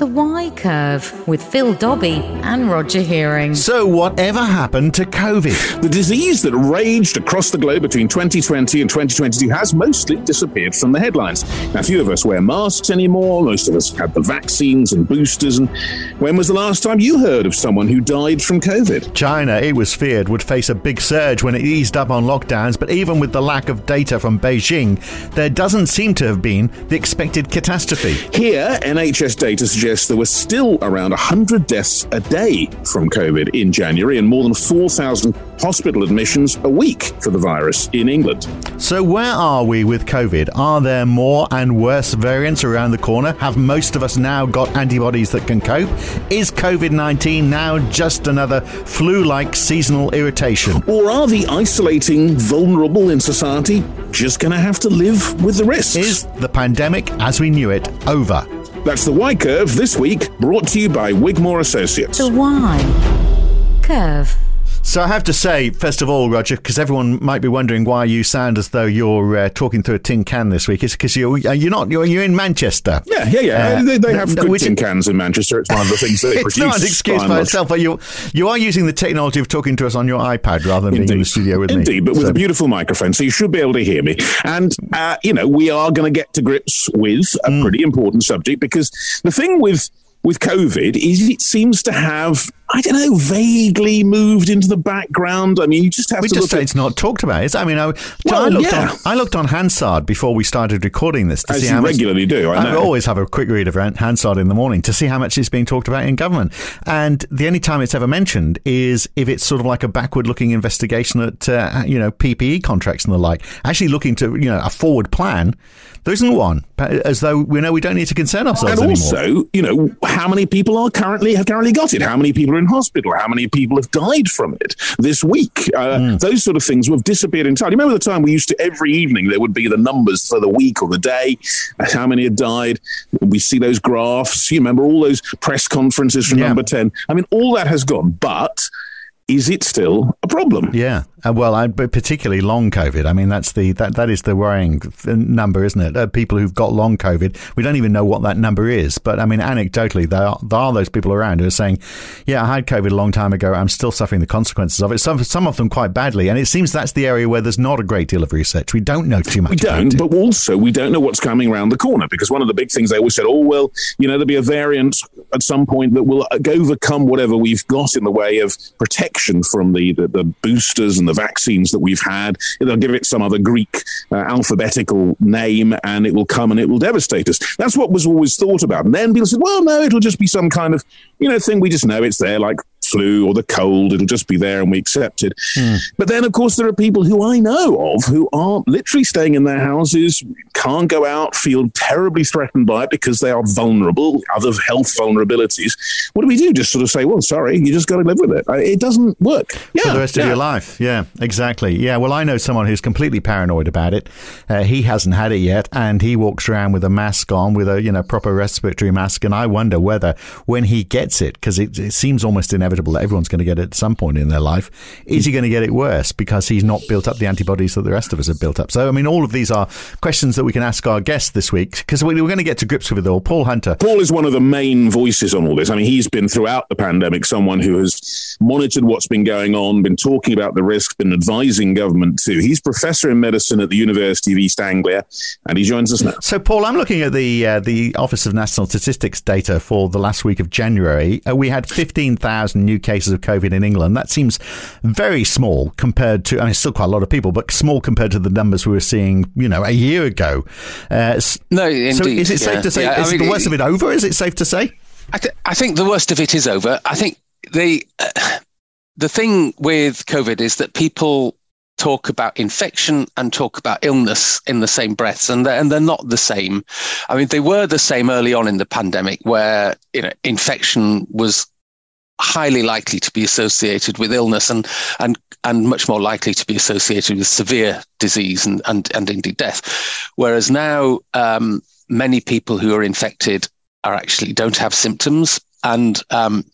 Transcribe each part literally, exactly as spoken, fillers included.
The Y Curve with Phil Dobby and Roger Hearing. So whatever happened to COVID? The disease that raged across the globe between twenty twenty and twenty twenty-two has mostly disappeared from the headlines. Now, few of us wear masks anymore. Most of us had the vaccines and boosters. And when was the last time you heard of someone who died from COVID? China, it was feared, would face a big surge when it eased up on lockdowns. But even with the lack of data from Beijing, there doesn't seem to have been the expected catastrophe. Here, N H S data suggests there were still around one hundred deaths a day from COVID in January and more than four thousand hospital admissions a week for the virus in England. So where are we with COVID? Are there more and worse variants around the corner? Have most of us now got antibodies that can cope? Is COVID nineteen now just another flu-like seasonal irritation? Or are the isolating vulnerable in society just going to have to live with the risks? Is the pandemic as we knew it over? That's the Y Curve this week, brought to you by Wigmore Associates. The Y Curve. So I have to say, first of all, Roger, because everyone might be wondering why you sound as though you're uh, talking through a tin can this week. It's because you're you're not you're, you're in Manchester. Yeah, yeah, yeah. Uh, they, they have th- good tin cans in Manchester. It's one of the things that they produce. It's not an excuse by itself, but you you are using the technology of talking to us on your iPad rather than Indeed. being in the studio with Indeed, me. Indeed, but so. with a beautiful microphone, so you should be able to hear me. And uh, you know, we are going to get to grips with a mm. pretty important subject, because the thing with. With COVID, is it seems to have, I don't know, vaguely moved into the background. I mean, you just have we to just look say at... it's not talked about. It's, I mean, I, well, I, looked yeah. on, I looked on Hansard before we started recording this to As see you how regularly much, do. I, know. I always have a quick read of Hansard in the morning to see how much is being talked about in government. And the only time it's ever mentioned is if it's sort of like a backward-looking investigation at uh, you know P P E contracts and the like. Actually, looking to you know a forward plan, there isn't one. As though we know we don't need to concern ourselves and anymore. And also, you know. How many people are currently have currently got it? How many people are in hospital? How many people have died from it this week? Uh, mm. Those sort of things have disappeared entirely. Remember the time we used to, every evening, there would be the numbers for the week or the day, how many had died. We see those graphs. You remember all those press conferences from yeah. number ten. I mean, all that has gone, but... is it still a problem? Yeah, uh, well, I, but particularly long COVID. I mean, that's the that that is the worrying th- number, isn't it? Uh, people who've got long COVID, we don't even know what that number is. But I mean, anecdotally, there are, there are those people around who are saying, "Yeah, I had COVID a long time ago. I'm still suffering the consequences of it." Some some of them quite badly, and it seems that's the area where there's not a great deal of research. We don't know too much. We don't, about it. But also we don't know what's coming around the corner, because one of the big things they always said, "Oh well, you know, there'll be a variant at some point that will overcome whatever we've got in the way of protection." From the, the, the boosters and the vaccines that we've had. They'll give it some other Greek uh, alphabetical name, and it will come and it will devastate us. That's what was always thought about. And then people said, well, no, it'll just be some kind of, you know, thing. We just know it's there, like flu or the cold. It'll just be there and we accept it. Mm. But then, of course, there are people who I know of who are literally staying in their houses, can't go out, feel terribly threatened by it because they are vulnerable, other health vulnerabilities. What do we do? Just sort of say, well, sorry, you just got to live with it. It doesn't work. Yeah, for the rest yeah. of your life. Yeah, exactly. Yeah, well, I know someone who's completely paranoid about it. Uh, he hasn't had it yet, and he walks around with a mask on, with a you know proper respiratory mask, and I wonder whether when he gets it, because it, it seems almost inevitable that everyone's going to get it at some point in their life, is he going to get it worse because he's not built up the antibodies that the rest of us have built up? So, I mean, all of these are questions that we can ask our guests this week, because we're going to get to grips with it all. Paul Hunter. Paul is one of the main voices on all this. I mean, he's been throughout the pandemic someone who has monitored what's been going on, been talking about the risks, been advising government too. He's professor in medicine at the University of East Anglia, and he joins us now. So, Paul, I'm looking at the uh, the Office of National Statistics data for the last week of January. Uh, we had fifteen thousand new cases of COVID in England. That seems very small compared to, I mean, still quite a lot of people, but small compared to the numbers we were seeing, you know, a year ago. Uh, no, indeed. So is it yeah. safe to say, yeah, is I mean, the worst it, of it over? Is it safe to say? I, th- I think the worst of it is over. I think the uh, the thing with COVID is that people talk about infection and talk about illness in the same breaths, and they're, and they're not the same. I mean, they were the same early on in the pandemic, where, you know, infection was highly likely to be associated with illness, and and and much more likely to be associated with severe disease and and, and indeed death. Whereas now, um, many people who are infected are actually don't have symptoms, and um,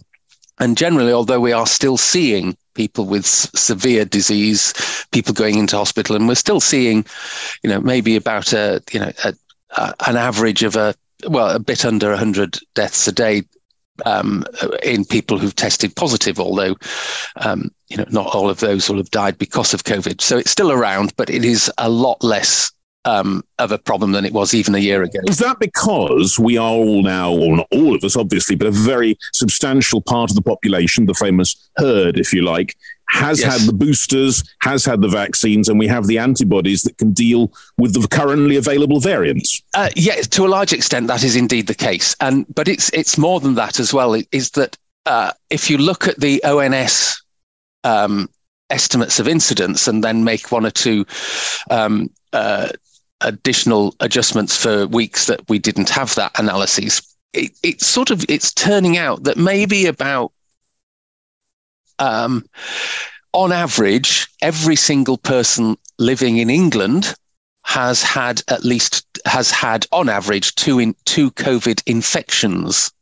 and generally, although we are still seeing people with s- severe disease, people going into hospital, and we're still seeing, you know, maybe about a you know a, a, an average of a well, a bit under one hundred deaths a day um, in people who've tested positive, although um, you know, not all of those will have died because of COVID. So it's still around, but it is a lot less Um, of a problem than it was even a year ago. Is that because we are all now, or not all of us, obviously, but a very substantial part of the population, the famous herd, if you like, has yes. had the boosters, has had the vaccines, and we have the antibodies that can deal with the currently available variants? Uh, yes, to a large extent, that is indeed the case. And But it's, it's more than that as well, it, is that uh, if you look at the O N S um, estimates of incidence and then make one or two um, uh, additional adjustments for weeks that we didn't have that analysis, it, it sort of, it's turning out that maybe about, um, on average, every single person living in England has had at least, has had on average two in two COVID infections,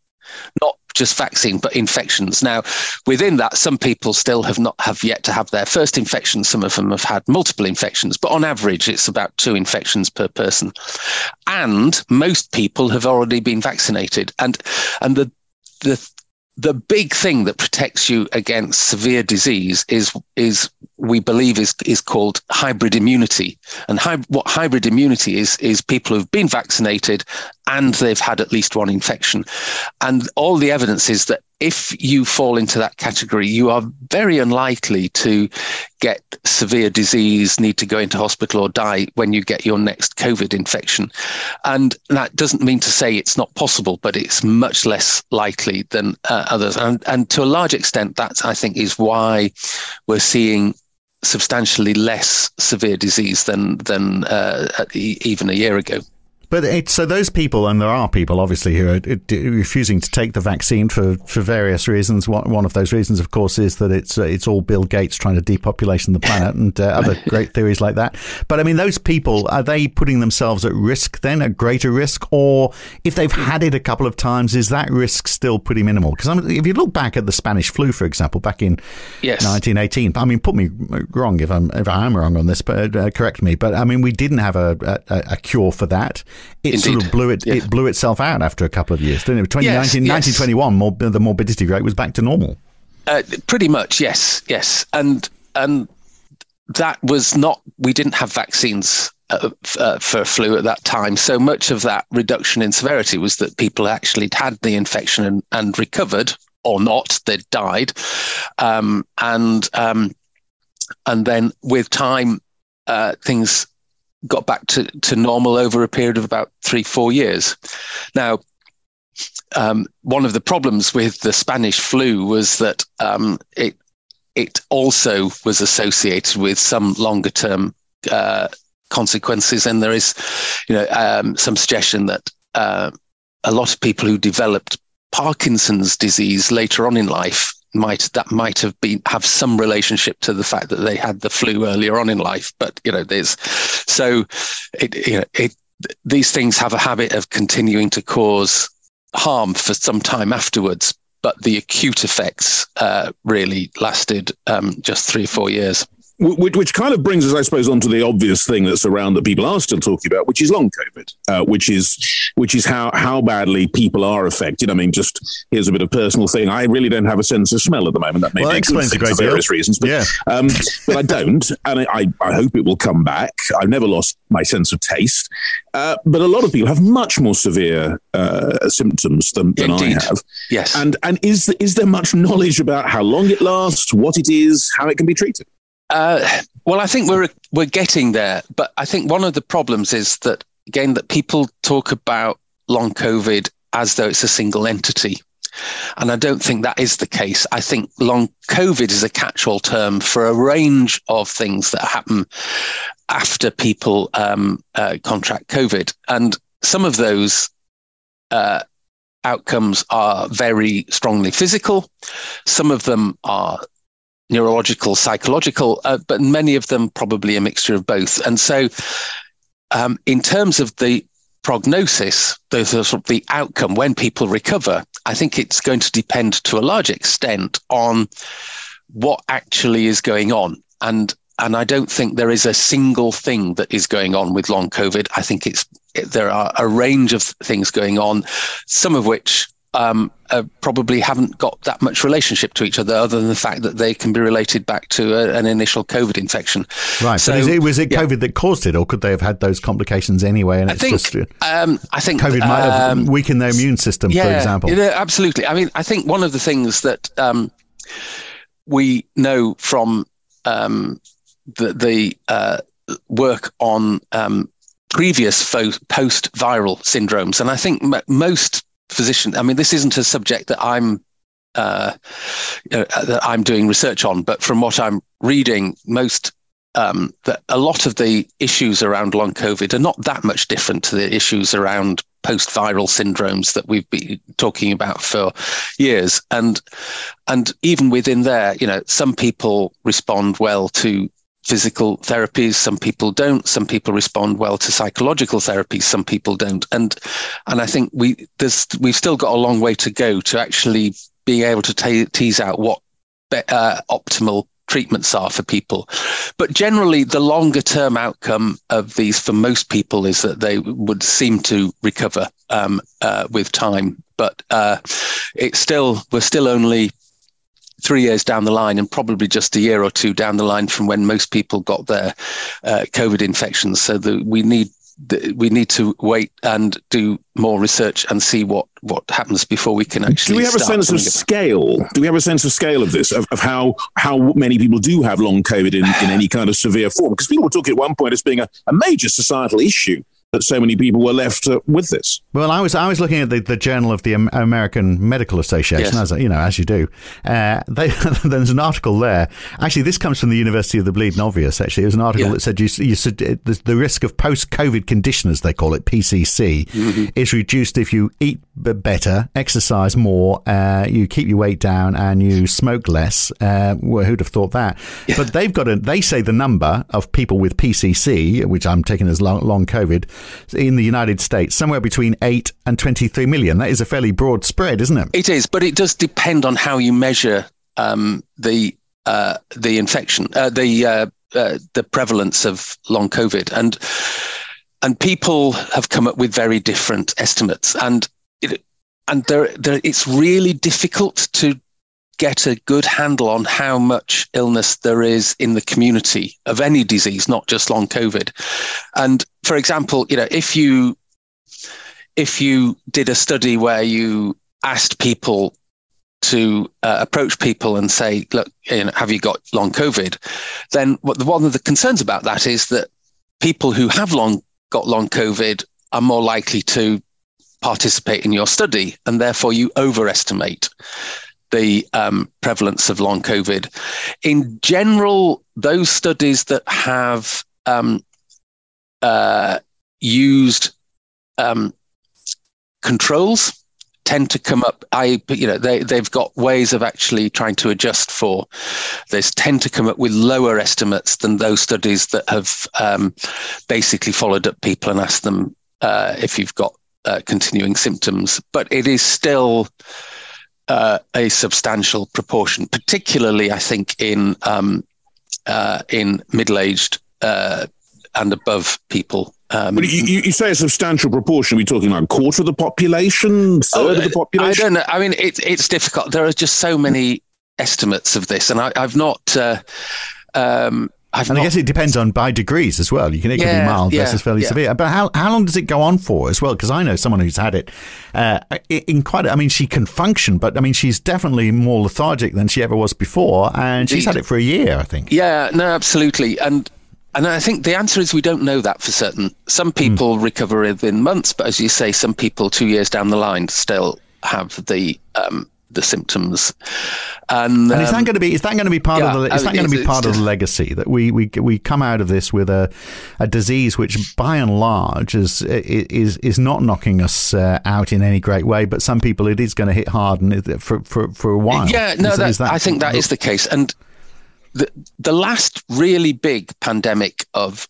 not just vaccine, but infections. Now, within that, some people still have not have yet to have their first infection. Some of them have had multiple infections, but on average, it's about two infections per person. And most people have already been vaccinated. And and the the the big thing that protects you against severe disease is is we believe is is called hybrid immunity. And hy- what hybrid immunity is is people who've been vaccinated and they've had at least one infection. And all the evidence is that if you fall into that category, you are very unlikely to get severe disease, need to go into hospital or die when you get your next COVID infection. And that doesn't mean to say it's not possible, but it's much less likely than uh, others. And, and to a large extent, that, I think, is why we're seeing substantially less severe disease than, than uh, even a year ago. But it, so those people, and there are people obviously who are it, refusing to take the vaccine for, for various reasons. One, one of those reasons, of course, is that it's uh, it's all Bill Gates trying to depopulation the planet and uh, other great theories like that. But I mean, those people, are they putting themselves at risk then, at greater risk? Or if they've had it a couple of times, is that risk still pretty minimal? Because I mean, if you look back at the Spanish flu, for example, back in yes. nineteen eighteen, I mean, put me wrong if I'm if I am wrong on this, but uh, correct me. But I mean, we didn't have a, a, a cure for that. It Indeed. sort of blew it. Yeah. It blew itself out after a couple of years, didn't it? twenty nineteen, yes, nineteen twenty-one, more, the morbidity rate was back to normal. Uh, pretty much, yes, yes, and and that was not. We didn't have vaccines uh, f- uh, for flu at that time, so much of that reduction in severity was that people actually had the infection and, and recovered, or not, they'd died, um, and um, and then with time, uh, things got back to, to normal over a period of about three, four years. Now, um, one of the problems with the Spanish flu was that um, it it also was associated with some longer term uh, consequences, and there is, you know, um, some suggestion that uh, a lot of people who developed Parkinson's disease later on in life might that might have been have some relationship to the fact that they had the flu earlier on in life. But you know, there's so it you know it these things have a habit of continuing to cause harm for some time afterwards, but the acute effects uh, really lasted um, just three or four years. Which kind of brings us, I suppose, onto the obvious thing that's around that people are still talking about, which is long COVID, uh, which is which is how, how badly people are affected. I mean, just here's a bit of personal thing. I really don't have a sense of smell at the moment. That may well, make sense for various reasons, but, yeah. um, but I don't, and I, I hope it will come back. I've never lost my sense of taste, uh, but a lot of people have much more severe uh, symptoms than, than I have. Yes, and and is is there much knowledge about how long it lasts, what it is, how it can be treated? Uh, well, I think we're we're getting there, but I think one of the problems is that, again, that people talk about long COVID as though it's a single entity, and I don't think that is the case. I think long COVID is a catch-all term for a range of things that happen after people um, uh, contract COVID, and some of those uh, outcomes are very strongly physical. Some of them are neurological, psychological, uh, but many of them probably a mixture of both. And so um, in terms of the prognosis, the, sort of the outcome when people recover, I think it's going to depend to a large extent on what actually is going on. And and I don't think there is a single thing that is going on with long COVID. I think it's there are a range of things going on, some of which um, uh, probably haven't got that much relationship to each other, other than the fact that they can be related back to a, an initial COVID infection. Right. So, so is it, was it yeah. COVID that caused it, or could they have had those complications anyway? And I it's think, just, um, I think COVID might have um, weakened their immune system, yeah, for example. Yeah, absolutely. I mean, I think one of the things that um, we know from um, the, the uh, work on um, previous fo- post-viral syndromes, and I think m- most physicians, I mean, this isn't a subject that I'm uh, you know, that I'm doing research on, but from what I'm reading, most um, that a lot of the issues around long COVID are not that much different to the issues around post-viral syndromes that we've been talking about for years, and and even within there, you know, some people respond well to physical therapies, some people don't, some people respond well to psychological therapies, some people don't, and and I think we there's we've still got a long way to go to actually being able to te- tease out what be- uh, optimal treatments are for people. But generally, the longer term outcome of these for most people is that they would seem to recover um, uh, with time. But uh, it's still we're still only three years down the line, and probably just a year or two down the line from when most people got their uh, COVID infections. So the, we need the, we need to wait and do more research and see what, what happens before we can actually. Do we have a sense of scale? Do we have a sense of scale of this, of, of how how many people do have long COVID in, in any kind of severe form? Because people were talking at one point as being a, a major societal issue, that so many people were left uh, with this. Well, I was I was looking at the, the Journal of the American Medical Association, yes. as you know, as you do. Uh, they, there's an article there. Actually, this comes from the University of the Bleeding Obvious. Actually, it was an article yeah. that said you, you said the, the risk of post-COVID condition, as they call it, P C C, mm-hmm. is reduced if you eat better, exercise more, uh, you keep your weight down, and you smoke less. Uh, well, who'd have thought that? Yeah. But they've got a. They say the number of people with P C C, which I'm taking as long, long COVID, in the United States, somewhere between eight and twenty-three million. That is a fairly broad spread, isn't it? It is, but it does depend on how you measure um, the uh, the infection, uh, the uh, uh, the prevalence of long COVID, and and people have come up with very different estimates, and it, and there, there it's really difficult to get a good handle on how much illness there is in the community of any disease, not just long COVID. And for example, you know, if you if you did a study where you asked people to uh, approach people and say, "Look, you know, have you got long COVID?" Then what the, one of the concerns about that is that people who have long got long COVID are more likely to participate in your study, and therefore you overestimate the um, prevalence of long COVID. In general, those studies that have um, uh, used um, controls tend to come up. I, you know, they they've got ways of actually trying to adjust for this. Tend to come up with lower estimates than those studies that have um, basically followed up people and asked them uh, if you've got uh, continuing symptoms. But it is still Uh, a substantial proportion, particularly, I think, in um, uh, in middle-aged uh, and above people. Um, but you, you say a substantial proportion. Are we talking like a quarter of the population, third uh, of the population? I don't know. I mean, it, it's difficult. There are just so many estimates of this, and I, I've not... Uh, um, I've and not, I guess it depends on by degrees as well. You can, it can yeah, be mild yeah, versus fairly yeah. severe. But how how long does it go on for as well? Because I know someone who's had it uh, in quite. I mean, she can function, but I mean, she's definitely more lethargic than she ever was before, and she's had it for a year, I think. Yeah, no, absolutely, and and I think the answer is we don't know that for certain. Some people mm. recover within months, but as you say, some people two years down the line still have the. Um, the symptoms, and, um, and is that going to be is that going to be part yeah, of the is that I mean, going to be part of the legacy that we, we we come out of this with a a disease which by and large is is is not knocking us uh, out in any great way, but some people it is going to hit hard and for for, for a while. Yeah, no, is, that, is that, I think that is the case. And the the last really big pandemic of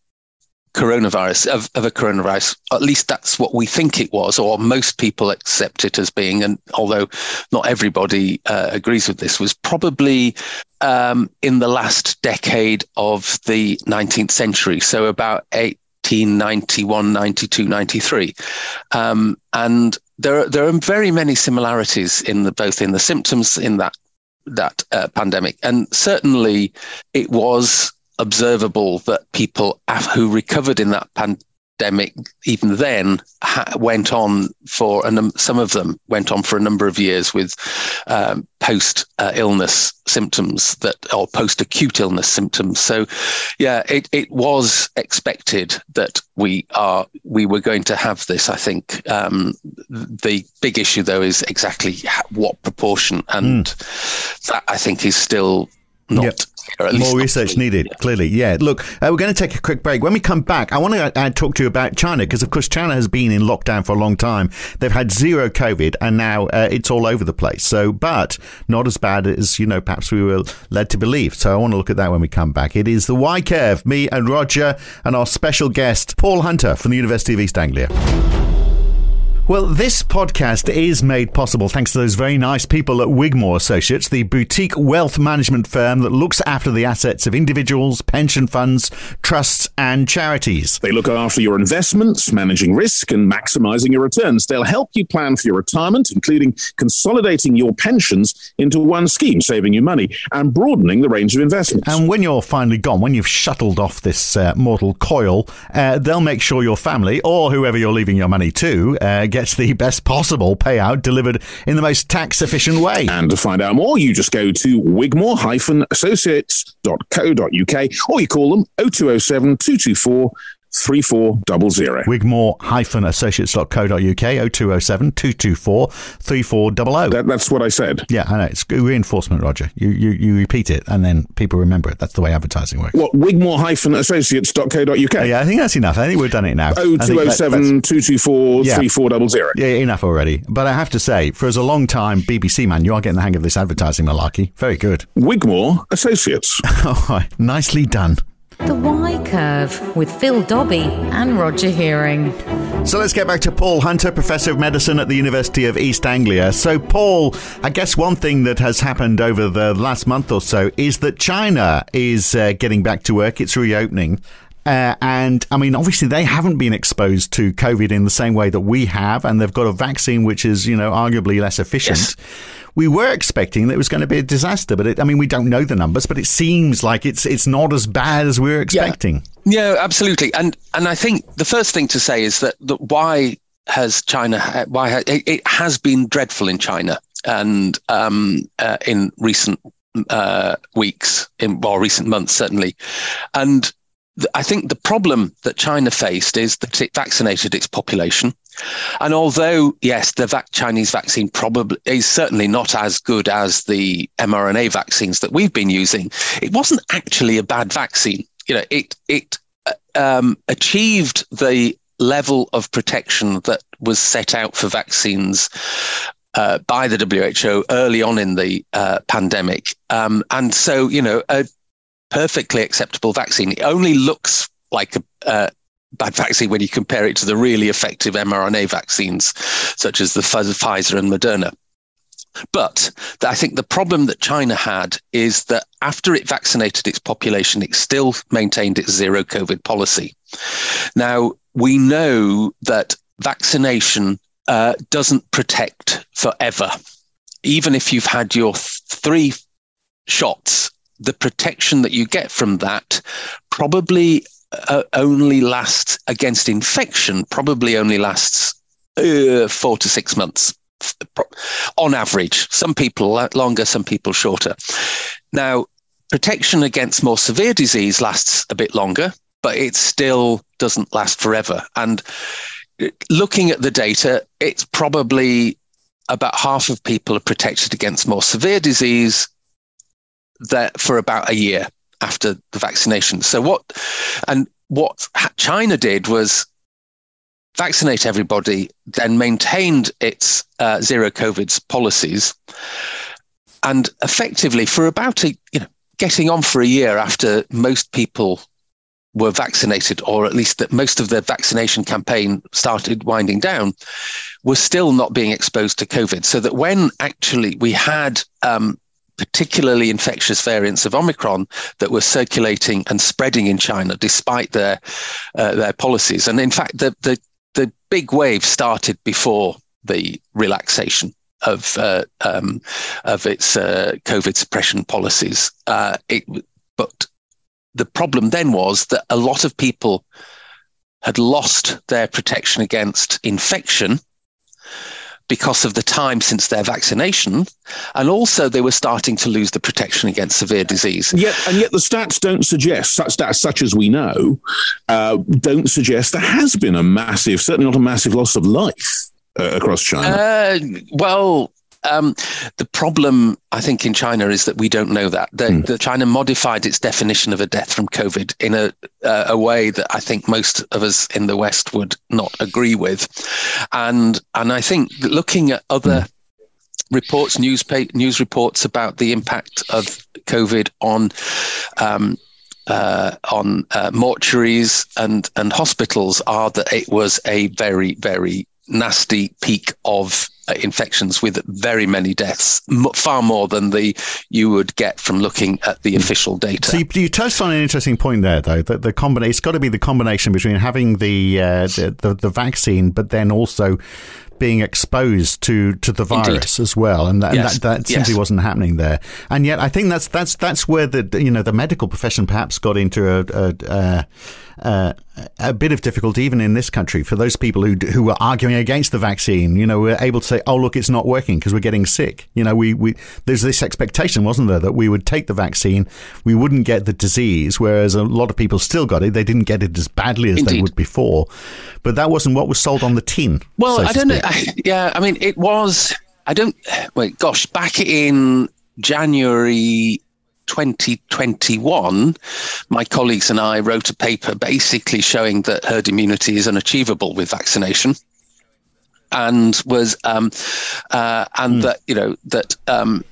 coronavirus of, of a coronavirus, at least that's what we think it was, or most people accept it as being, and although not everybody uh, agrees with this, was probably um in the last decade of the nineteenth century, so about eight nineteen ninety-one, ninety-two, ninety-three. Um, and there, there are very many similarities in the, both in the symptoms in that, that uh, pandemic. And certainly it was observable that people who recovered in that pandemic, even then, ha- went on for, a num- some of them went on for a number of years with um, post-illness uh, symptoms that, or post-acute illness symptoms. So, yeah, it, it was expected that we are, we were going to have this, I think. Um, the big issue, though, is exactly what proportion, and mm. that, I think, is still not... Yep. More research needed, clearly. Yeah, look, uh, we're going to take a quick break. When we come back, I want to uh, talk to you about China, because, of course, China has been in lockdown for a long time. They've had zero COVID, and now uh, it's all over the place. So, but not as bad as, you know, perhaps we were led to believe. So I want to look at that when we come back. It is the Y Curve, me and Roger, and our special guest, Paul Hunter from the University of East Anglia. Well, this podcast is made possible thanks to those very nice people at Wigmore Associates, the boutique wealth management firm that looks after the assets of individuals, pension funds, trusts and charities. They look after your investments, managing risk and maximising your returns. They'll help you plan for your retirement, including consolidating your pensions into one scheme, saving you money and broadening the range of investments. And when you're finally gone, when you've shuttled off this uh, mortal coil, uh, they'll make sure your family or whoever you're leaving your money to uh, gets the best possible payout delivered in the most tax-efficient way. And to find out more, you just go to wigmore dash associates dot co dot uk or you call them oh two oh seven, two two four, three four zero zero. wigmore dash associates dot co dot uk, oh two oh seven, two two four, three four zero zero. That, that's what I said. Yeah, I know. It's reinforcement, Roger. You, you you repeat it and then people remember it. That's the way advertising works. What, wigmore dash associates dot co dot uk? Uh, yeah, I think that's enough. I think we've done it now. oh two oh seven, two two four, three four zero zero. Yeah, enough already. But I have to say, for as a long time B B C man, you are getting the hang of this advertising malarkey. Very good. Wigmore Associates. Oh, nicely done. The Y Curve with Phil Dobby and Roger Hearing. So let's get back to Paul Hunter, Professor of Medicine at the University of East Anglia. So, Paul, I guess one thing that has happened over the last month or so is that China is uh, getting back to work. It's reopening. Uh, and, I mean, obviously they haven't been exposed to COVID in the same way that we have, and they've got a vaccine which is, you know, arguably less efficient. Yes. We were expecting that it was going to be a disaster, but it, I mean, we don't know the numbers, but it seems like it's it's not as bad as we were expecting. Yeah, yeah, absolutely. And and I think the first thing to say is that, that why has China, why it, it has been dreadful in China and um, uh, in recent uh, weeks, in well, recent months, certainly. And I think the problem that China faced is that it vaccinated its population. And although, yes, the vac- Chinese vaccine probably is certainly not as good as the mRNA vaccines that we've been using, it wasn't actually a bad vaccine. You know, it it um, achieved the level of protection that was set out for vaccines uh, by the W H O early on in the uh, pandemic. Um, and so, you know, a perfectly acceptable vaccine. It only looks like a uh, bad vaccine when you compare it to the really effective mRNA vaccines, such as the Pfizer and Moderna. But I think the problem that China had is that after it vaccinated its population, it still maintained its zero COVID policy. Now, we know that vaccination uh, doesn't protect forever. Even if you've had your th- three shots, the protection that you get from that probably Uh, only lasts against infection, probably only lasts uh, four to six months on average. Some people longer, some people shorter. Now, protection against more severe disease lasts a bit longer, but it still doesn't last forever. And looking at the data, it's probably about half of people are protected against more severe disease that for about a year after the vaccination. So what, and what China did was vaccinate everybody, then maintained its uh, zero COVID policies, and effectively for about a, you know, getting on for a year after most people were vaccinated, or at least that most of their vaccination campaign started winding down, were still not being exposed to COVID. So that when actually we had um, particularly infectious variants of Omicron that were circulating and spreading in China, despite their uh, their policies. And in fact, the, the the big wave started before the relaxation of uh, um, of its uh, COVID suppression policies. Uh, it, but the problem then was that a lot of people had lost their protection against infection because of the time since their vaccination, and also they were starting to lose the protection against severe disease. Yet, and yet the stats don't suggest, such stats such as we know, uh, don't suggest there has been a massive, certainly not a massive loss of life uh, across China. Uh, well, um, the problem, I think, in China is that we don't know that. The, hmm. the China modified its definition of a death from COVID in a, uh, a way that I think most of us in the West would not agree with. And and I think that looking at other hmm. reports, newspa- news reports about the impact of COVID on um, uh, on uh, mortuaries and, and hospitals are that it was a very, very nasty peak of uh, infections with very many deaths, m- far more than the you would get from looking at the official data. So you, you touched on an interesting point there, though, that the combination it's got to be the combination between having the, uh, the, the the vaccine, but then also being exposed to, to the virus Indeed. as well, and, that, yes. and that, that simply yes. wasn't happening there. And yet, I think that's that's that's where the you know the medical profession perhaps got into a. a, a Uh, a bit of difficulty even in this country for those people who who were arguing against the vaccine. You know, we're able to say, oh, look, it's not working because we're getting sick. You know, we, we there's this expectation, wasn't there, that we would take the vaccine, we wouldn't get the disease, whereas a lot of people still got it. They didn't get it as badly as Indeed. they would before. But that wasn't what was sold on the tin. Well, so I don't speak. know. I, yeah, I mean, it was, I don't, wait, gosh, back in January twenty twenty-one, my colleagues and I wrote a paper basically showing that herd immunity is unachievable with vaccination, and was um, uh, and mm. that you know that um,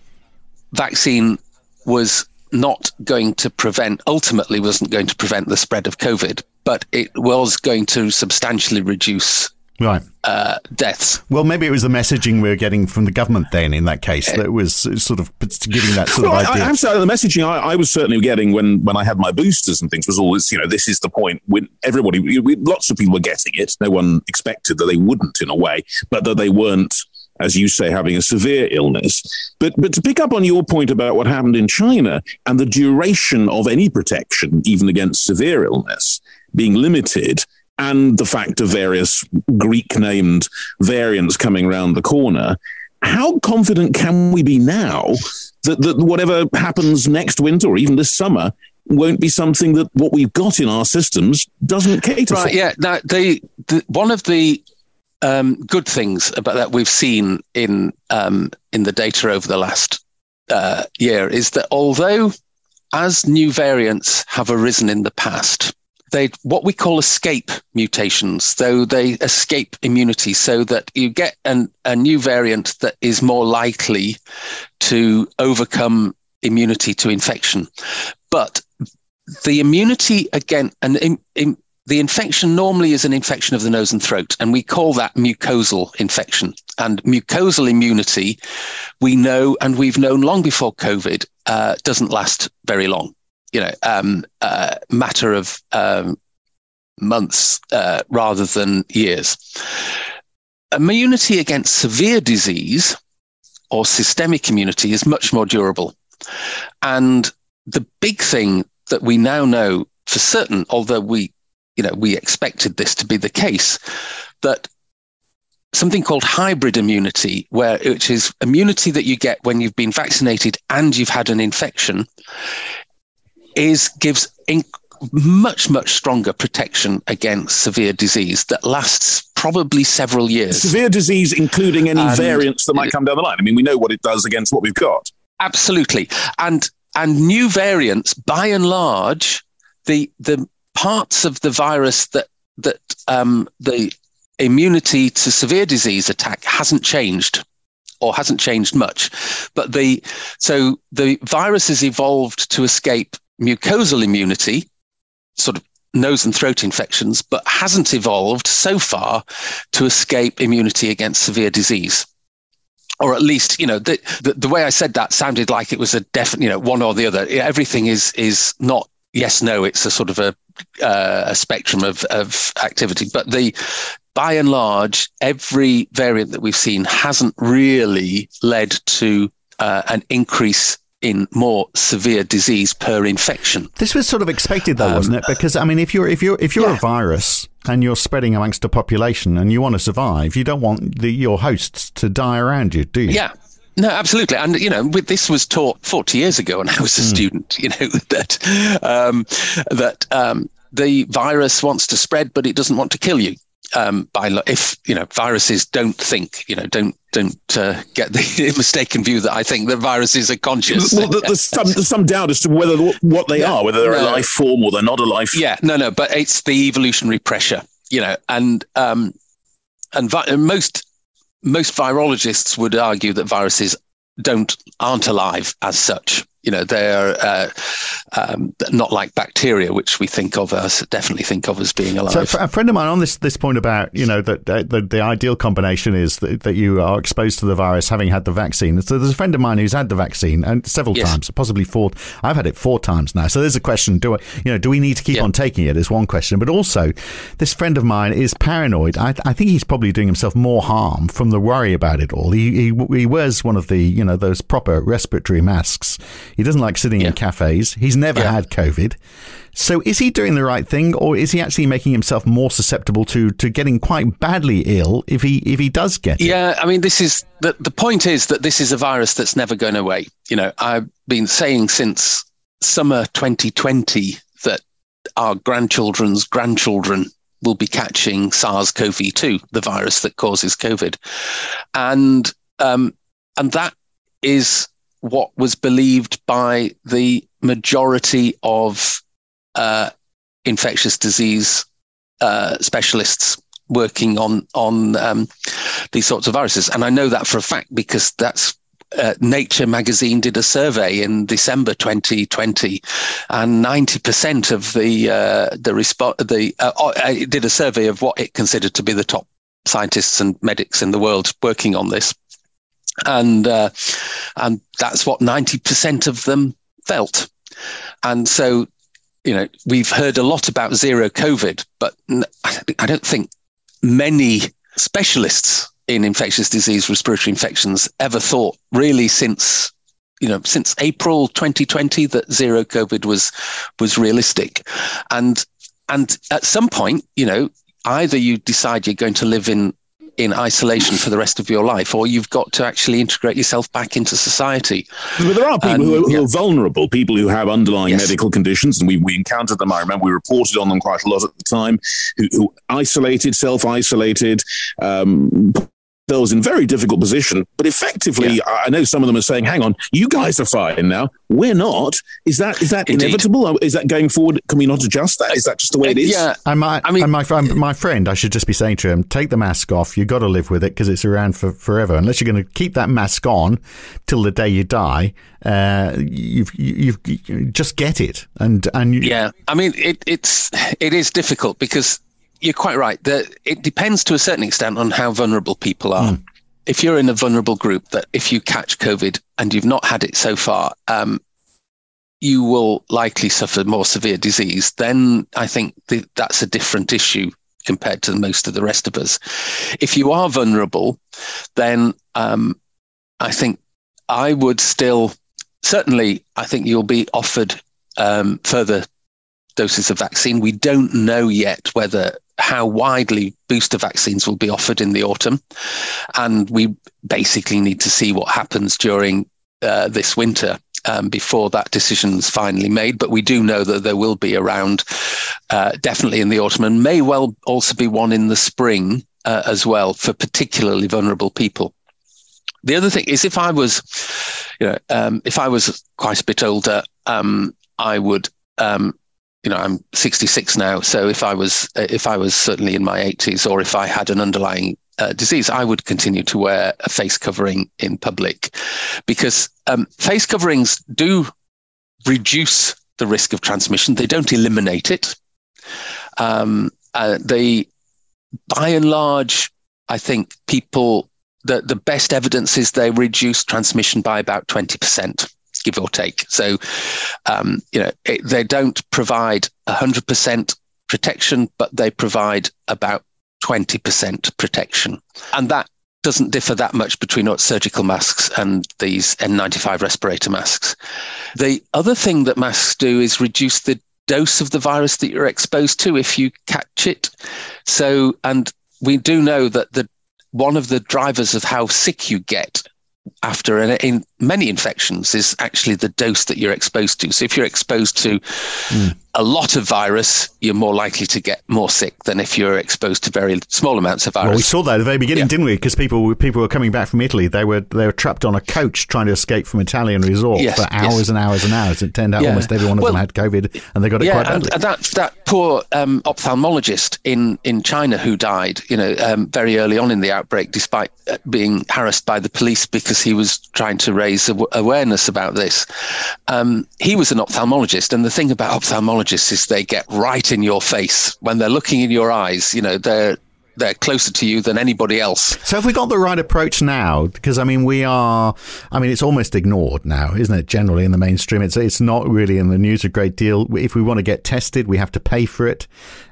vaccine was not going to prevent, ultimately wasn't going to prevent the spread of COVID, but it was going to substantially reduce. Right. Uh, deaths. Well, maybe it was the messaging we were getting from the government then in that case that was sort of giving that sort well, of idea. I, I have to say, the messaging I, I was certainly getting when, when I had my boosters and things was always, you know, this is the point when everybody, we, we, lots of people were getting it. No one expected that they wouldn't in a way, but that they weren't, as you say, having a severe illness. But but to pick up on your point about what happened in China and the duration of any protection, even against severe illness, being limited, and the fact of various Greek-named variants coming round the corner, how confident can we be now that, that whatever happens next winter or even this summer won't be something that what we've got in our systems doesn't cater right, for? Right, yeah. Now, the, the, one of the um, good things about that we've seen in, um, in the data over the last uh, year is that although as new variants have arisen in the past, they what we call escape mutations, so they escape immunity, so that you get an, a new variant that is more likely to overcome immunity to infection. But the immunity again, and in, in, the infection normally is an infection of the nose and throat, and we call that mucosal infection. And mucosal immunity, we know, and we've known long before COVID, uh, doesn't last very long. You know, um, uh, matter of um, months uh, rather than years. Immunity against severe disease or systemic immunity is much more durable. And the big thing that we now know for certain, although we, you know, we expected this to be the case, that something called hybrid immunity, where which is immunity that you get when you've been vaccinated and you've had an infection, is gives inc- much, much stronger protection against severe disease that lasts probably several years. Severe disease, including any and variants that might come down the line. I mean, we know what it does against what we've got. Absolutely. And and new variants, by and large, the the parts of the virus that that um, the immunity to severe disease attack hasn't changed. Or hasn't changed much, but the so the virus has evolved to escape mucosal immunity, sort of nose and throat infections, but hasn't evolved so far to escape immunity against severe disease. Or at least, you know, the, the the way I said that sounded like it was a definite, you know, one or the other. Everything is is not yes, no. It's a sort of a uh, a spectrum of of activity. But the by and large, every variant that we've seen hasn't really led to uh, an increase in more severe disease per infection. This was sort of expected, though, um, wasn't it? Because I mean, if you're if you're if you're yeah. a virus and you're spreading amongst a population and you want to survive, you don't want the, your hosts to die around you, do you? Yeah, no, absolutely. And you know, with, this was taught forty years ago when I was a mm. student. You know that um, that um, the virus wants to spread, but it doesn't want to kill you. Um, by if you know viruses don't think, you know don't don't uh, get the mistaken view that I think that viruses are conscious. Well, there's some there's some doubt as to whether what they yeah, are, whether they're no. a life form or they're not a life. Yeah, no, no, but it's the evolutionary pressure, you know, and um, and vi- most most virologists would argue that viruses don't aren't alive as such. You know, they're uh, um, not like bacteria, which we think of as definitely think of as being alive. So a friend of mine on this this point about, you know, that the, the ideal combination is that, that you are exposed to the virus having had the vaccine. So there's a friend of mine who's had the vaccine and several yes. times, possibly four. I've had it four times now. So there's a question: do I, you know, do we need to keep yeah. on taking it? Is one question, but also this friend of mine is paranoid. I, I think he's probably doing himself more harm from the worry about it all. He he, he wears one of the you know those proper respiratory masks. He doesn't like sitting yeah. in cafes. He's never yeah. had COVID. So is he doing the right thing, or is he actually making himself more susceptible to to getting quite badly ill if he if he does get it? Yeah, I mean, this is the the point is that this is a virus that's never going away. You know, I've been saying since summer twenty twenty that our grandchildren's grandchildren will be catching SARS-C o V two, the virus that causes COVID. And um and that is what was believed by the majority of uh, infectious disease uh, specialists working on on um, these sorts of viruses. And I know that for a fact because that's uh, Nature magazine did a survey in December twenty twenty, and ninety percent of the uh, the respo- the uh, it did a survey of what it considered to be the top scientists and medics in the world working on this. And uh, and that's what ninety percent of them felt. And so, you know, we've heard a lot about zero COVID, but I don't think many specialists in infectious disease, respiratory infections, ever thought really since, you know, since April twenty twenty that zero COVID was was realistic. And and at some point, you know, either you decide you're going to live in in isolation for the rest of your life, or you've got to actually integrate yourself back into society. But there are people um, who, are, yeah. who are vulnerable, people who have underlying yes. medical conditions, and we, we encountered them. I remember we reported on them quite a lot at the time, who, who isolated, self-isolated, um, themselves in very difficult position. But effectively, yeah. I know some of them are saying, hang on, you guys are fine now. We're not. Is that is that Indeed. inevitable? Is that going forward? Can we not adjust that? Is that just the way it is? Yeah. And my, I mean, and my, my friend, I should just be saying to him, take the mask off. You've got to live with it because it's around for forever. Unless you're going to keep that mask on till the day you die, uh, you've, you've, you just get it. And, and you, yeah, I mean, it, it's, it is difficult because you're quite right. The, it depends to a certain extent on how vulnerable people are. Mm. If you're in a vulnerable group, that if you catch COVID and you've not had it so far, um, you will likely suffer more severe disease. Then I think th- that's a different issue compared to most of the rest of us. If you are vulnerable, then um, I think I would still, certainly, I think you'll be offered um, further doses of vaccine. We don't know yet whether how widely booster vaccines will be offered in the autumn, and we basically need to see what happens during uh, this winter um, before that decision is finally made. But we do know that there will be a round uh, definitely in the autumn, and may well also be one in the spring uh, as well for particularly vulnerable people. The other thing is, if I was, you know, um, if I was quite a bit older, um, I would. Um, You know, I'm sixty-six now, so if I was if I was certainly in my eighties, or if I had an underlying uh, disease, I would continue to wear a face covering in public, because um, face coverings do reduce the risk of transmission. They don't eliminate it. Um, uh, they, by and large, I think people the, the best evidence is they reduce transmission by about twenty percent, give or take. So, um, you know, it, they don't provide one hundred percent protection, but they provide about twenty percent protection. And that doesn't differ that much between surgical masks and these N ninety-five respirator masks. The other thing that masks do is reduce the dose of the virus that you're exposed to if you catch it. So, and we do know that the one of the drivers of how sick you get after an, in many infections is actually the dose that you're exposed to. So if you're exposed to mm. a lot of virus, you're more likely to get more sick than if you're exposed to very small amounts of virus. Well, we saw that at the very beginning, yeah. didn't we? Because people people were coming back from Italy. They were they were trapped on a coach trying to escape from Italian resort yes, for hours yes. and hours and hours. It turned out yeah. almost every one of well, them had COVID, and they got it yeah, quite badly. And that that poor um, ophthalmologist in in China who died, you know, um, very early on in the outbreak, despite being harassed by the police because he was trying to raise awareness about this. Um, he was an ophthalmologist, and the thing about ophthalmologists is they get right in your face when they're looking in your eyes. You know, they're they're closer to you than anybody else. So have we got the right approach now? Because I mean, we are. I mean, it's almost ignored now, isn't it? Generally in the mainstream, it's it's not really in the news a great deal. If we want to get tested, we have to pay for it,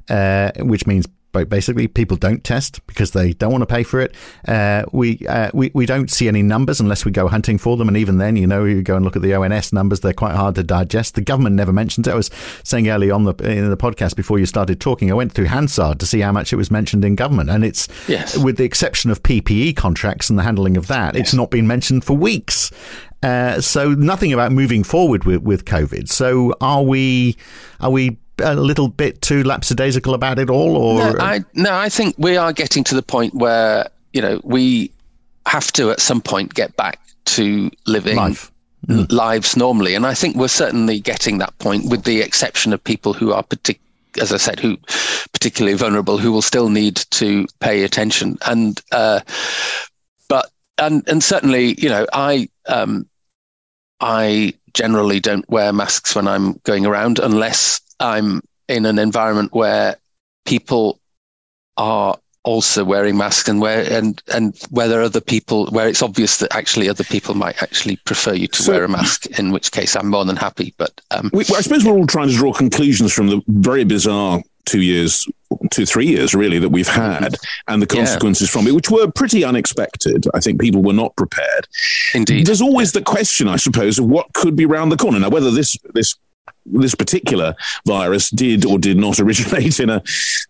uh, which means. But basically, people don't test because they don't want to pay for it. Uh, we, uh, we we don't see any numbers unless we go hunting for them. And even then, you know, you go and look at the O N S numbers. They're quite hard to digest. The government never mentions it. I was saying early on the, in the podcast before you started talking, I went through Hansard to see how much it was mentioned in government. And it's, yes. with the exception of P P E contracts and the handling of that, yes. it's not been mentioned for weeks. Uh, so nothing about moving forward with, with COVID. So are we are we... a little bit too lapsidaisical about it all, or no I, no, I think we are getting to the point where, you know, we have to at some point get back to living Life. mm. lives normally, and I think we're certainly getting that point, with the exception of people who are particularly, as I said, who particularly vulnerable, who will still need to pay attention. And uh, but and and certainly, you know, I um, I generally don't wear masks when I'm going around unless I'm in an environment where people are also wearing masks, and where and and whether other people, where it's obvious that actually other people might actually prefer you to so, wear a mask, in which case I'm more than happy. But um, we, well, I suppose we're all trying to draw conclusions from the very bizarre two years, two, three years really, that we've had, and the consequences yeah. from it, which were pretty unexpected. I think people were not prepared. Indeed. There's always the question, I suppose, of what could be round the corner. Now, whether this this This particular virus did or did not originate in a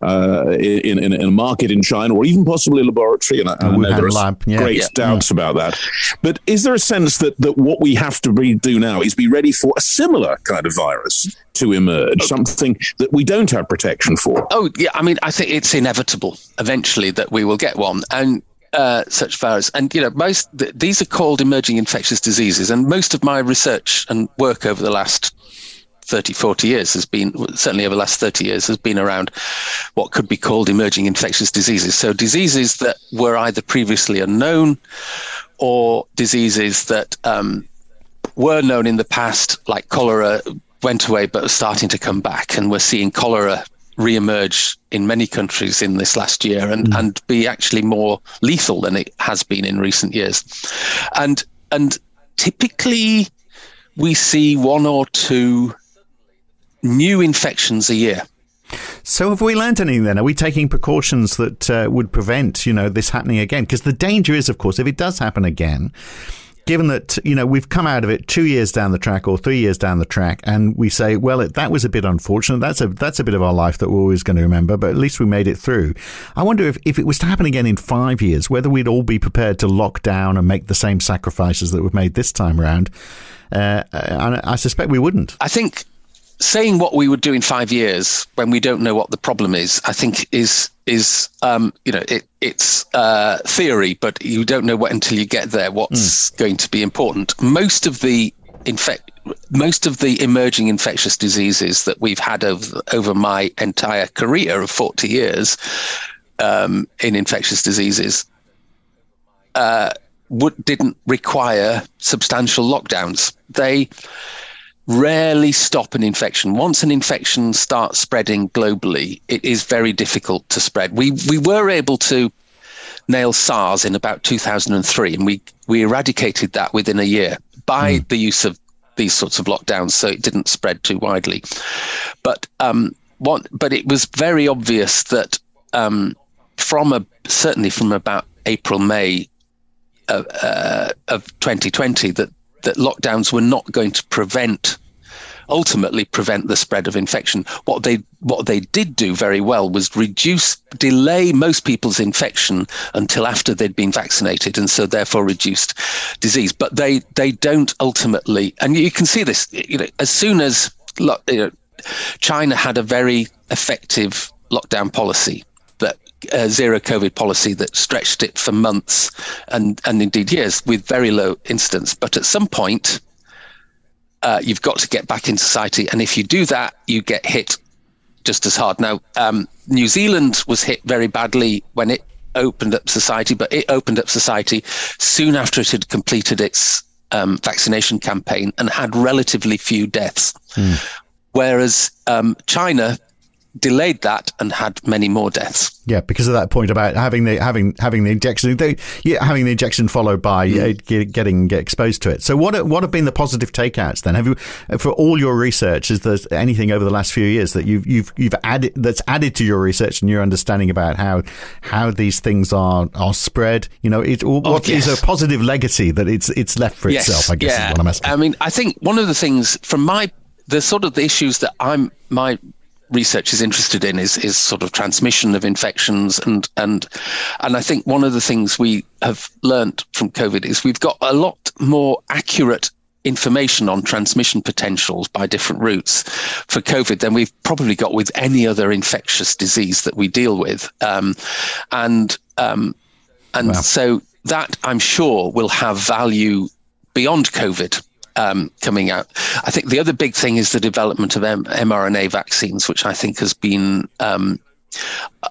uh, in, in, in a market in China, or even possibly a laboratory, and I, I know there are lab. Yeah, great yeah, doubts yeah. about that. But is there a sense that, that what we have to be, do now is be ready for a similar kind of virus to emerge, something that we don't have protection for? Oh, yeah. I mean, I think it's inevitable eventually that we will get one, and uh, such virus. And, you know, most th- these are called emerging infectious diseases, and most of my research and work over the last thirty, forty years has been, certainly over the last thirty years, has been around what could be called emerging infectious diseases. So diseases that were either previously unknown, or diseases that um, were known in the past, like cholera went away but are starting to come back. And we're seeing cholera reemerge in many countries in this last year, and, mm. and be actually more lethal than it has been in recent years. And and typically we see one or two new infections a year. So have we learned anything then? Are we taking precautions that uh, would prevent, you know, this happening again? Because the danger is, of course, if it does happen again, given that, you know, we've come out of it two years down the track or three years down the track, and we say, well, it, that was a bit unfortunate. That's a that's a bit of our life that we're always going to remember, but at least we made it through. I wonder if, if it was to happen again in five years, whether we'd all be prepared to lock down and make the same sacrifices that we've made this time around. Uh, I, I suspect we wouldn't. I think... saying what we would do in five years when we don't know what the problem is, I think is, is um, you know, it, it's uh, theory, but you don't know what, until you get there, what's mm. going to be important. Most of the infect, most of the emerging infectious diseases that we've had over, over my entire career of forty years um, in infectious diseases uh, would, didn't require substantial lockdowns. They... rarely stop an infection. Once an infection starts spreading globally, it is very difficult to spread. We we were able to nailed SARS in about two thousand three, and we, we eradicated that within a year by mm. the use of these sorts of lockdowns, so it didn't spread too widely. But um, what, but it was very obvious that um, from a certainly from about April, May of, uh, of twenty twenty, that that lockdowns were not going to prevent, ultimately prevent the spread of infection. What they what they did do very well was reduce, delay most people's infection until after they'd been vaccinated, and so therefore reduced disease. But they they don't ultimately, and you can see this, you know, as soon as you know, China had a very effective lockdown policy, that uh, zero COVID policy that stretched it for months and and indeed years with very low incidence. But at some point, Uh, you've got to get back into society. And if you do that, you get hit just as hard. Now, um, New Zealand was hit very badly when it opened up society, but it opened up society soon after it had completed its um, vaccination campaign and had relatively few deaths. Mm. Whereas um, China delayed that and had many more deaths. Yeah, because of that point about having the having having the injection, they, yeah, having the injection followed by mm. uh, getting get exposed to it. So what what have been the positive takeouts then? Have you, for all your research, is there anything over the last few years that you've you've you've added that's added to your research and your understanding about how how these things are are spread? You know, it what oh, yes. is a positive legacy that it's it's left for yes. itself, I guess, yeah. is what I'm asking. I mean, I think one of the things from my the sort of the issues that I'm my research is interested in is is sort of transmission of infections, and and and I think one of the things we have learned from COVID is we've got a lot more accurate information on transmission potentials by different routes for COVID than we've probably got with any other infectious disease that we deal with, um, and um, and wow. so that I'm sure will have value beyond COVID. Um, coming out. I think the other big thing is the development of M- mRNA vaccines, which I think has been um,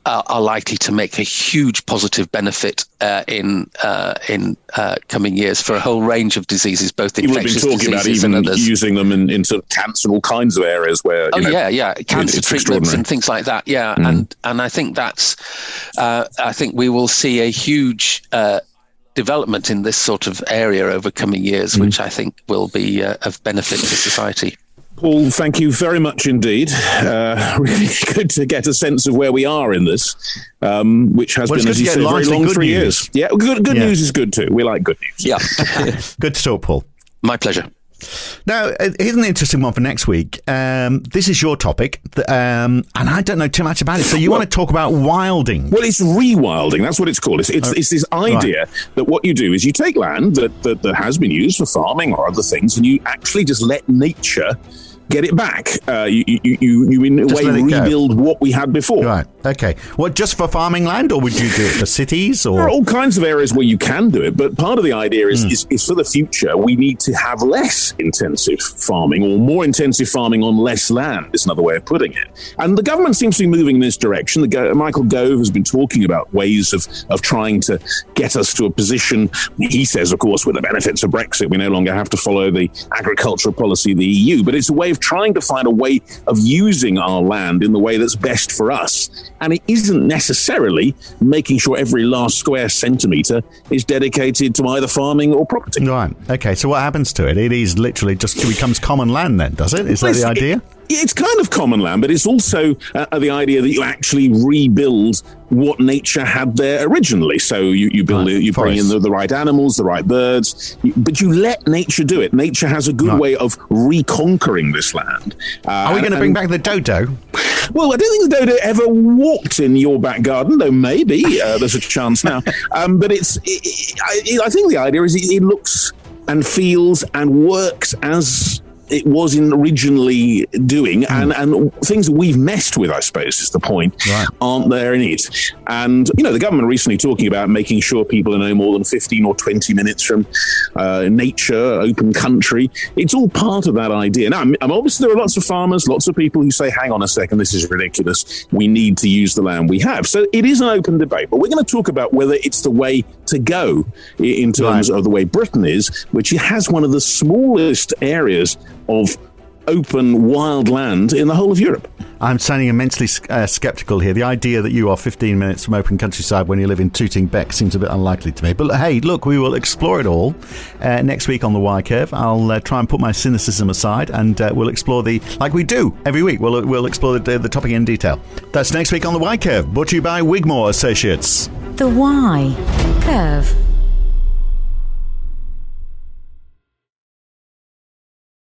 are, are likely to make a huge positive benefit uh, in uh, in uh, coming years for a whole range of diseases, both infectious diseases and others. You would have been talking about even using them in, in sort of cancer and all kinds of areas where, you know, oh, yeah, yeah, cancer treatments and things like that. Yeah, mm. and and I think that's uh, I think we will see a huge Uh, development in this sort of area over coming years, mm. which I think will be uh, of benefit to society. Paul, thank you very much indeed. Uh, really good to get a sense of where we are in this, um, which has well, been, as you say, a very long three news. years. Yeah, good, good yeah. news is good too. We like good news. Yeah. Good to talk, Paul. My pleasure. Now, here's an interesting one for next week. Um, this is your topic, um, and I don't know too much about it. So you well, want to talk about wilding. Well, it's rewilding. That's what it's called. It's it's, oh, it's this idea right. that what you do is you take land that, that, that has been used for farming or other things, and you actually just let nature get it back. Uh, you, you, you, you, in a way, rebuild go. what we had before. Right. Okay. Well, just for farming land, or would you do it for cities? Or? There are all kinds of areas where you can do it, but part of the idea is, mm. is, is for the future, we need to have less intensive farming, or more intensive farming on less land, is another way of putting it. And the government seems to be moving in this direction. The Go- Michael Gove has been talking about ways of, of trying to get us to a position. He says, of course, with the benefits of Brexit, we no longer have to follow the agricultural policy of the E U, but it's a way of trying to find a way of using our land in the way that's best for us. And it isn't necessarily making sure every last square centimetre is dedicated to either farming or property. Right. Okay. So what happens to it? It is literally just becomes common land then, does it? Is that the idea? It's kind of common land, but it's also uh, the idea that you actually rebuild what nature had there originally. So you, you build, right, you forest. bring in the, the right animals, the right birds, but you let nature do it. Nature has a good right. way of reconquering this land. Uh, Are we going to bring back the dodo? Well, I don't think the dodo ever walked in your back garden, though maybe uh, there's a chance now. Um, but it's, it, it, I, I think the idea is it, it looks and feels and works as it was in originally doing, and, and things that we've messed with, I suppose, is the point, right. aren't there in it. And, you know, the government recently talking about making sure people are no more than fifteen or twenty minutes from uh, nature, open country. It's all part of that idea. Now, I'm, I'm obviously, there are lots of farmers, lots of people who say, hang on a second, this is ridiculous. We need to use the land we have. So it is an open debate, but we're going to talk about whether it's the way to go in terms right. of the way Britain is, which has one of the smallest areas of open wild land in the whole of Europe. I'm sounding immensely uh, sceptical here. The idea that you are fifteen minutes from open countryside when you live in Tooting Beck seems a bit unlikely to me. But hey, look, we will explore it all uh, next week on The Y Curve. I'll uh, try and put my cynicism aside, and uh, we'll explore the, like we do every week, we'll, we'll explore the, the topic in detail. That's next week on The Y Curve, brought to you by Wigmore Associates. The Y Curve.